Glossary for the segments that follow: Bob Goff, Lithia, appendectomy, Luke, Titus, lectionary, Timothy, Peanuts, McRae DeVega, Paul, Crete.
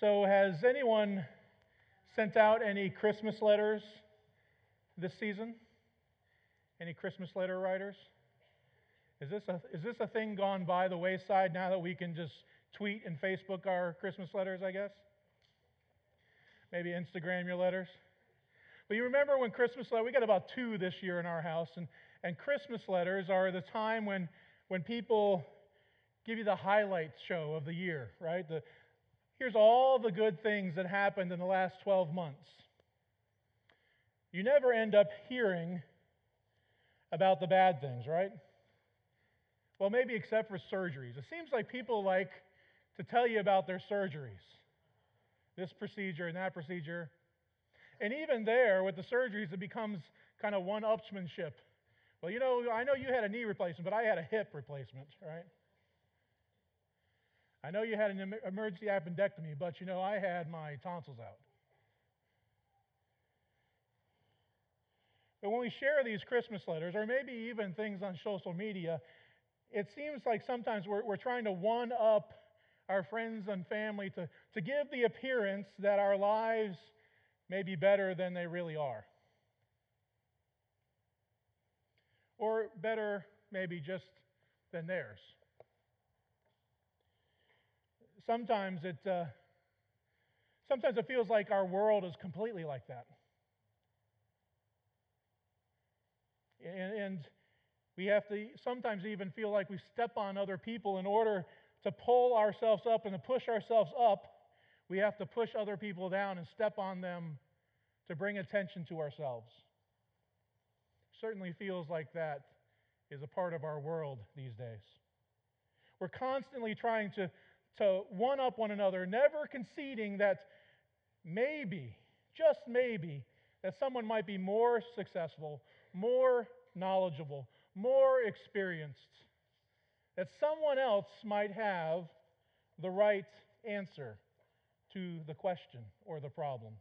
So has anyone sent out any Christmas letters this season? Any Christmas letter writers? Is this a thing gone by the wayside now that we can just tweet and Facebook our Christmas letters, I guess? Maybe Instagram your letters? But you remember when Christmas letters, we got about 2 this year in our house, and Christmas letters are the time when people give you the highlights show of the year, right? Here's all the good things that happened in the last 12 months. You never end up hearing about the bad things, right? Well, maybe except for surgeries. It seems like people like to tell you about their surgeries. This procedure and that procedure. And even there, with the surgeries, it becomes kind of one-upsmanship. Well, you know, I know you had a knee replacement, but I had a hip replacement, right? I know you had an emergency appendectomy, but, you know, I had my tonsils out. But when we share these Christmas letters, or maybe even things on social media, it seems like sometimes we're trying to one-up our friends and family to give the appearance that our lives may be better than they really are. Or better, maybe, just than theirs. Sometimes it feels like our world is completely like that. And we have to sometimes even feel like we step on other people in order to pull ourselves up and to push ourselves up. We have to push other people down and step on them to bring attention to ourselves. Certainly feels like that is a part of our world these days. We're constantly trying to one-up one another, never conceding that maybe, just maybe, that someone might be more successful, more knowledgeable, more experienced, that someone else might have the right answer to the question or the problem.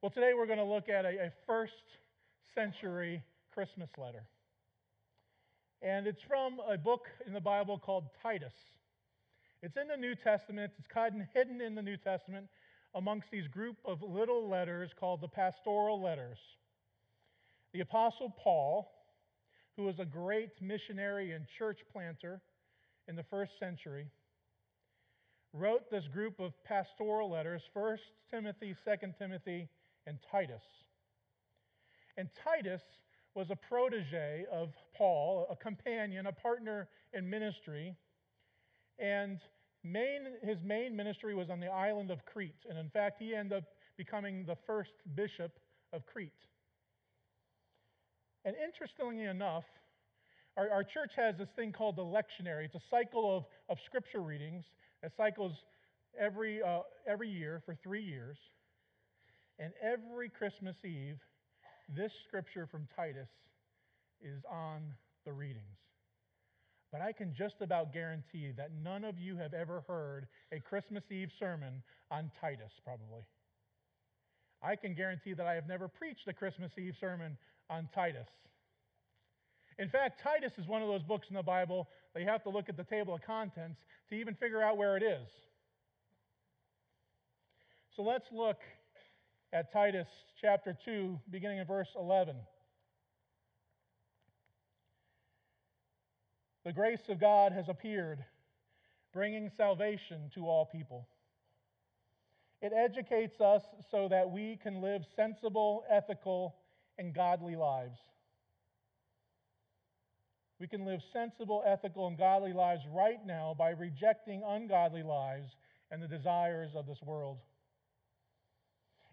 Well, today we're going to look at a first-century Christmas letter. And it's from a book in the Bible called Titus. It's in the New Testament. It's kind of hidden in the New Testament amongst these group of little letters called the pastoral letters. The Apostle Paul, who was a great missionary and church planter in the first century, wrote this group of pastoral letters, 1 Timothy, 2 Timothy, and Titus. And Titus was a protege of Paul, a companion, a partner in ministry, and his main ministry was on the island of Crete, and in fact, he ended up becoming the first bishop of Crete. And interestingly enough, our church has this thing called the lectionary. It's a cycle of scripture readings that cycles every year for 3 years. And every Christmas Eve, this scripture from Titus is on the readings. But I can just about guarantee that none of you have ever heard a Christmas Eve sermon on Titus, probably. I can guarantee that I have never preached a Christmas Eve sermon on Titus. In fact, Titus is one of those books in the Bible that you have to look at the table of contents to even figure out where it is. So let's look at Titus chapter 2, beginning in verse 11. The grace of God has appeared, bringing salvation to all people. It educates us so that we can live sensible, ethical, and godly lives. We can live sensible, ethical, and godly lives right now by rejecting ungodly lives and the desires of this world.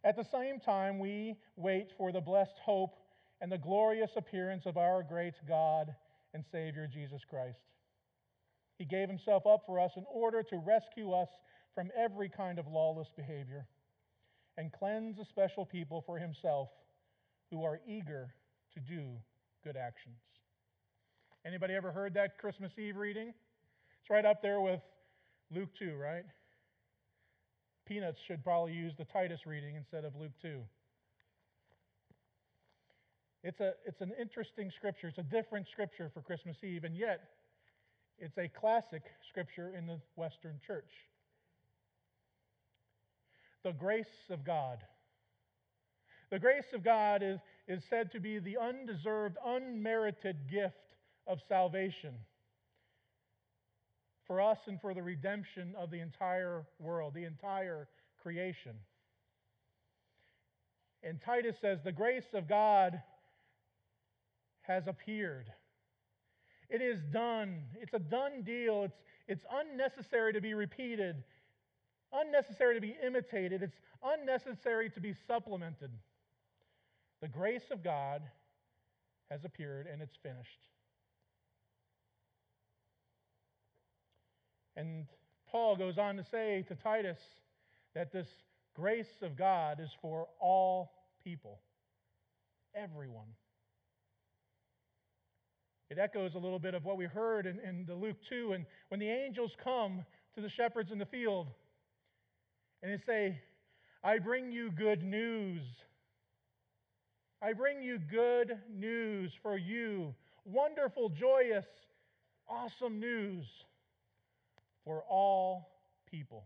At the same time, we wait for the blessed hope and the glorious appearance of our great God and Savior Jesus Christ. He gave himself up for us in order to rescue us from every kind of lawless behavior and cleanse a special people for himself, who are eager to do good actions. Anybody ever heard that Christmas Eve reading? It's right up there with Luke 2, right? Peanuts should probably use the Titus reading instead of Luke 2. It's an interesting scripture. It's a different scripture for Christmas Eve, and yet it's a classic scripture in the Western church. the grace of God. The grace of God is said to be the undeserved, unmerited gift of salvation for us and for the redemption of the entire world, the entire creation. And Titus says, the grace of God has appeared. It is done. It's a done deal. It's unnecessary to be repeated, unnecessary to be imitated. It's unnecessary to be supplemented. The grace of God has appeared, and it's finished. And Paul goes on to say to Titus that this grace of God is for all people, everyone. It echoes a little bit of what we heard in the Luke 2, and when the angels come to the shepherds in the field, and they say, I bring you good news. I bring you good news for you. Wonderful, joyous, awesome news for all people.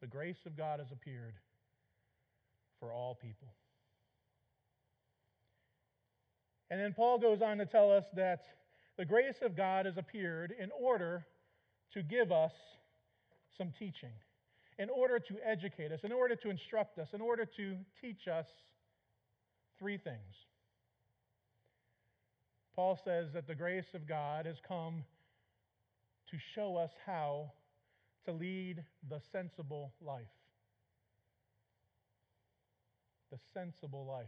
The grace of God has appeared for all people. And then Paul goes on to tell us that the grace of God has appeared in order to give us some teaching, in order to educate us, in order to instruct us, in order to teach us three things. Paul says that the grace of God has come to show us how to lead the sensible life. The sensible life.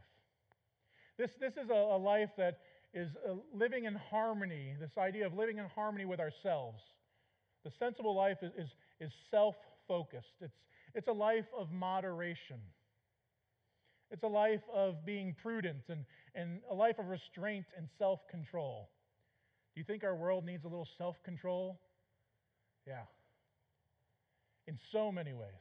This is a life that is living in harmony, this idea of living in harmony with ourselves. The sensible life is self-focused. It's a life of moderation. It's a life of being prudent and a life of restraint and self-control. Do you think our world needs a little self-control? Yeah. In so many ways.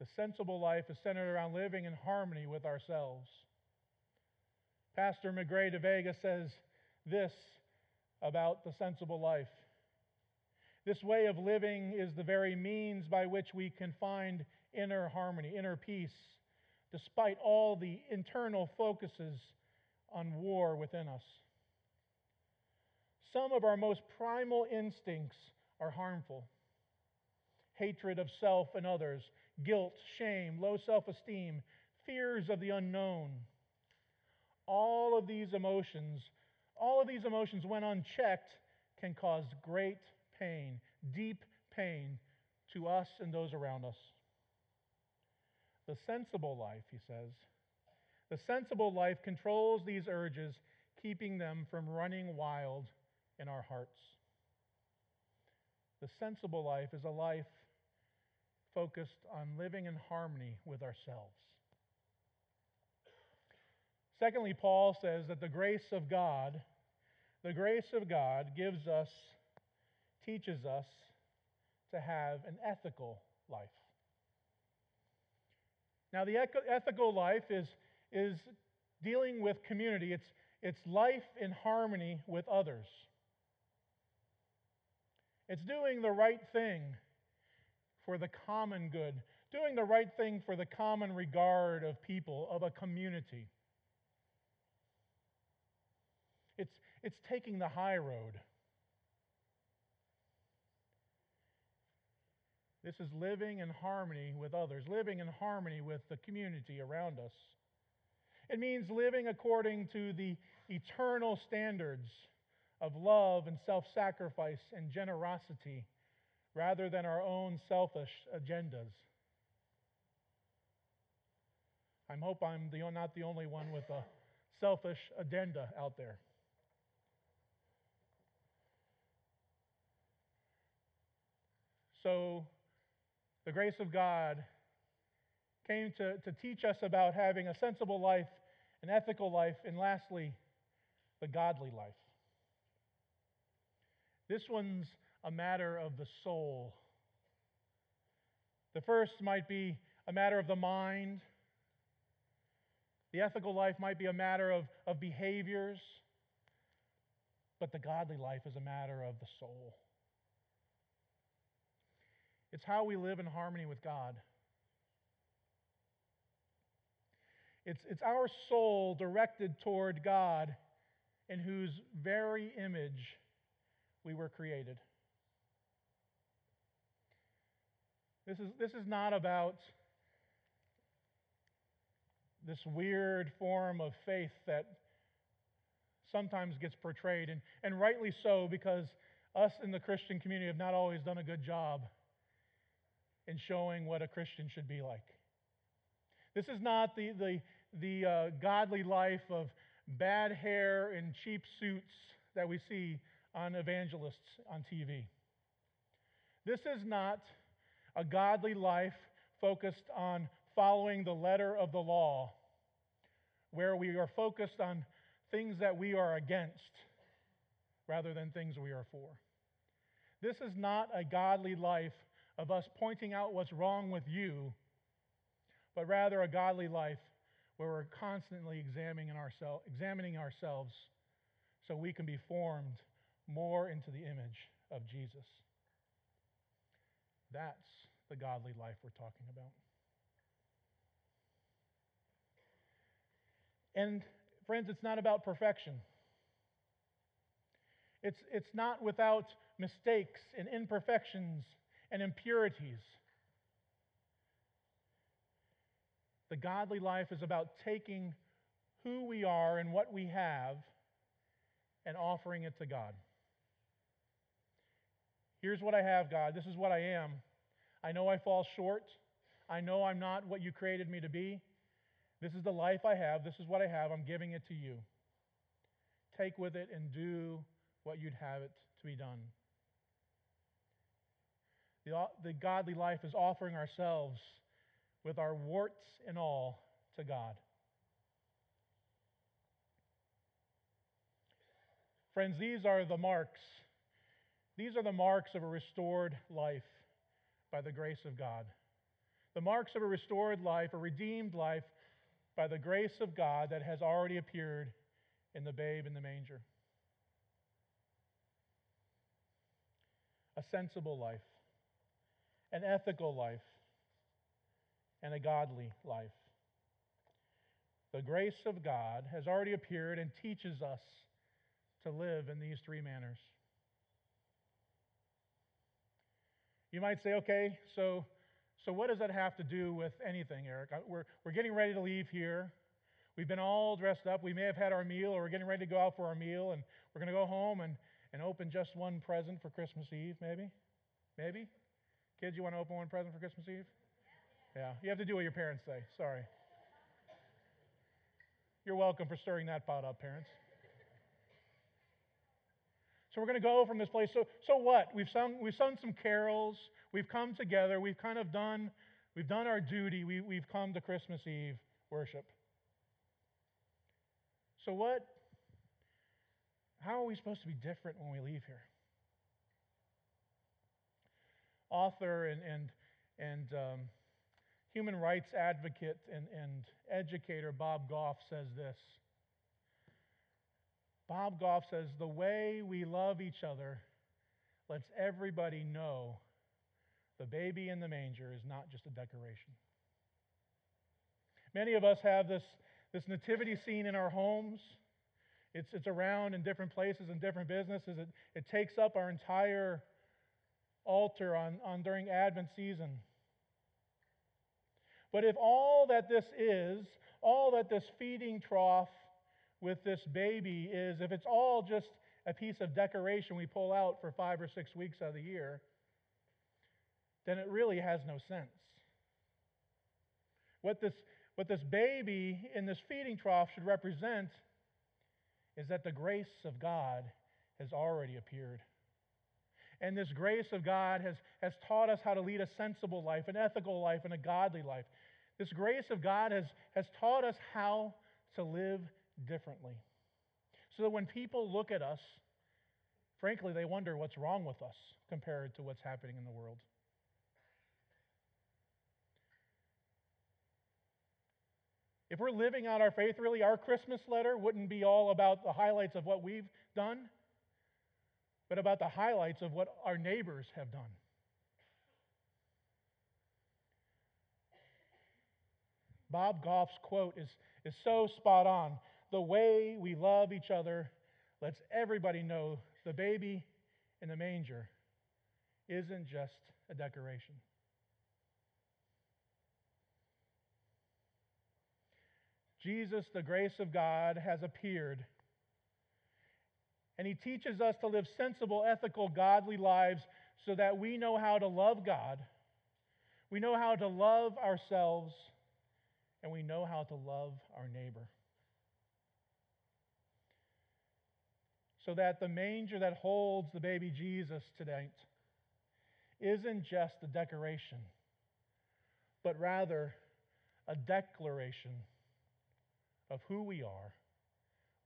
The sensible life is centered around living in harmony with ourselves. Pastor McRae DeVega says this about the sensible life. This way of living is the very means by which we can find inner harmony, inner peace, despite all the internal focuses on war within us. Some of our most primal instincts are harmful. Hatred of self and others, guilt, shame, low self-esteem, fears of the unknown. All of these emotions, when unchecked, can cause great pain, deep pain to us and those around us. The sensible life, he says, the sensible life controls these urges, keeping them from running wild in our hearts. The sensible life is a life focused on living in harmony with ourselves. Secondly, Paul says that the grace of God gives us, teaches us to have an ethical life. Now, the ethical life is dealing with community. It's life in harmony with others. It's doing the right thing for the common good, doing the right thing for the common regard of people, of a community. It's taking the high road. This is living in harmony with others, living in harmony with the community around us. It means living according to the eternal standards of love and self-sacrifice and generosity rather than our own selfish agendas. I hope I'm not the only one with a selfish agenda out there. So, the grace of God came to teach us about having a sensible life, an ethical life, and lastly, the godly life. This one's a matter of the soul. The first might be a matter of the mind. The ethical life might be a matter of behaviors. But the godly life is a matter of the soul. It's how we live in harmony with God. It's our soul directed toward God, in whose very image we were created. This is not about this weird form of faith that sometimes gets portrayed, and rightly so, because us in the Christian community have not always done a good job in showing what a Christian should be like. This is not the godly life of bad hair and cheap suits that we see on evangelists on TV. This is not a godly life focused on following the letter of the law, where we are focused on things that we are against rather than things we are for. This is not a godly life of us pointing out what's wrong with you, but rather a godly life where we're constantly examining ourselves so we can be formed more into the image of Jesus. That's the godly life we're talking about. And friends, it's not about perfection. It's not without mistakes and imperfections and impurities. The godly life is about taking who we are and what we have and offering it to God. Here's what I have, God. This is what I am. I know I fall short. I know I'm not what you created me to be. This is the life I have. This is what I have. I'm giving it to you. Take with it and do what you'd have it to be done. The godly life is offering ourselves with our warts and all to God. Friends, these are the marks. These are the marks of a restored life by the grace of God. The marks of a restored life, a redeemed life by the grace of God that has already appeared in the babe in the manger. A sensible life, an ethical life, and a godly life. The grace of God has already appeared and teaches us to live in these three manners. You might say, okay, so what does that have to do with anything, Eric? We're getting ready to leave here. We've been all dressed up. We may have had our meal, or we're getting ready to go out for our meal, and we're going to go home and open just one present for Christmas Eve, maybe? Maybe? Kids, you want to open one present for Christmas Eve? Yeah, you have to do what your parents say. Sorry. You're welcome for stirring that pot up, parents. So we're going to go from this place. So what? We've sung some carols. We've come together. We've done our duty. We've come to Christmas Eve worship. So what? How are we supposed to be different when we leave here? Author and human rights advocate and educator Bob Goff says this. Bob Goff says, the way we love each other lets everybody know the baby in the manger is not just a decoration. Many of us have this nativity scene in our homes. It's around in different places and different businesses. It takes up our entire altar on during Advent season. But if all that this is, all that this feeding trough with this baby is, if it's all just a piece of decoration we pull out for 5 or 6 weeks out of the year, then it really has no sense. What this baby in this feeding trough should represent is that the grace of God has already appeared. And this grace of God has taught us how to lead a sensible life, an ethical life, and a godly life. This grace of God has taught us how to live differently. So that when people look at us, frankly, they wonder what's wrong with us compared to what's happening in the world. If we're living out our faith, really, our Christmas letter wouldn't be all about the highlights of what we've done, but about the highlights of what our neighbors have done. Bob Goff's quote is so spot on. The way we love each other lets everybody know the baby in the manger isn't just a decoration. Jesus, the grace of God, has appeared, and He teaches us to live sensible, ethical, godly lives so that we know how to love God, we know how to love ourselves, and we know how to love our neighbor. So that the manger that holds the baby Jesus tonight isn't just a decoration, but rather a declaration of who we are,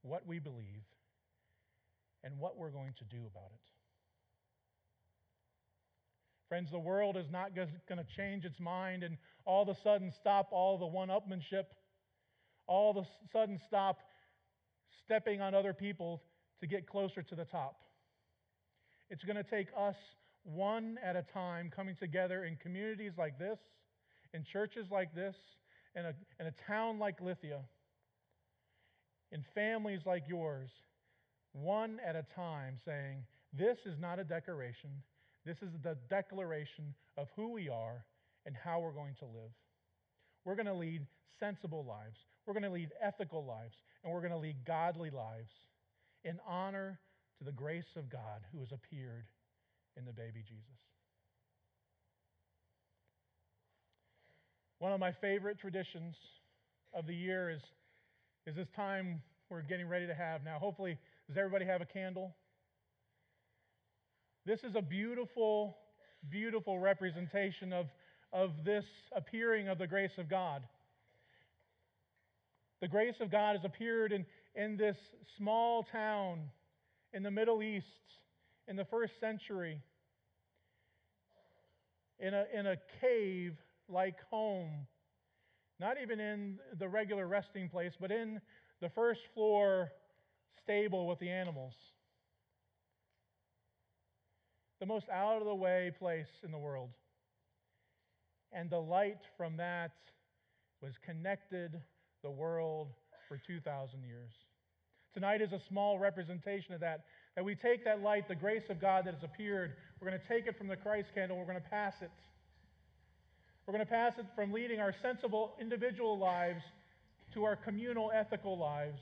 what we believe, and what we're going to do about it. Friends, the world is not going to change its mind and all of a sudden stop all the one-upmanship, all of a sudden stop stepping on other people to get closer to the top. It's going to take us one at a time coming together in communities like this, in churches like this, in a town like Lithia, in families like yours, one at a time, saying, this is not a decoration. This is the declaration of who we are and how we're going to live. We're going to lead sensible lives. We're going to lead ethical lives. And we're going to lead godly lives in honor to the grace of God who has appeared in the baby Jesus. One of my favorite traditions of the year is this time we're getting ready to have now. Hopefully, does everybody have a candle? This is a beautiful, beautiful representation of this appearing of the grace of God. The grace of God has appeared in this small town in the Middle East in the first century, in a cave-like home, not even in the regular resting place, but in the first floor stable with the animals. The most out-of-the-way place in the world. And the light from that was connected the world for 2,000 years. Tonight is a small representation of that. That we take that light, the grace of God that has appeared, we're going to take it from the Christ candle, we're going to pass it. We're going to pass it from leading our sensible individual lives to our communal ethical lives,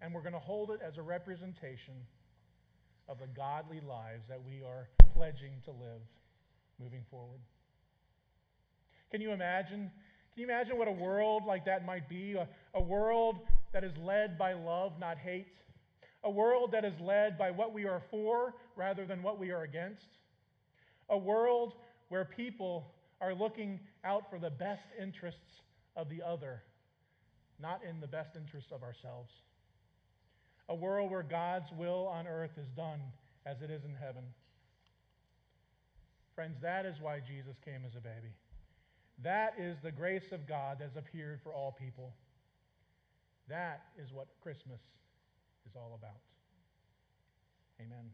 and we're going to hold it as a representation of the godly lives that we are pledging to live moving forward. Can you imagine? Can you imagine what a world like that might be? A world that is led by love, not hate. A world that is led by what we are for rather than what we are against. A world where people are looking out for the best interests of the other, not in the best interests of ourselves. A world where God's will on earth is done as it is in heaven. Friends, that is why Jesus came as a baby. That is the grace of God that has appeared for all people. That is what Christmas is all about. Amen.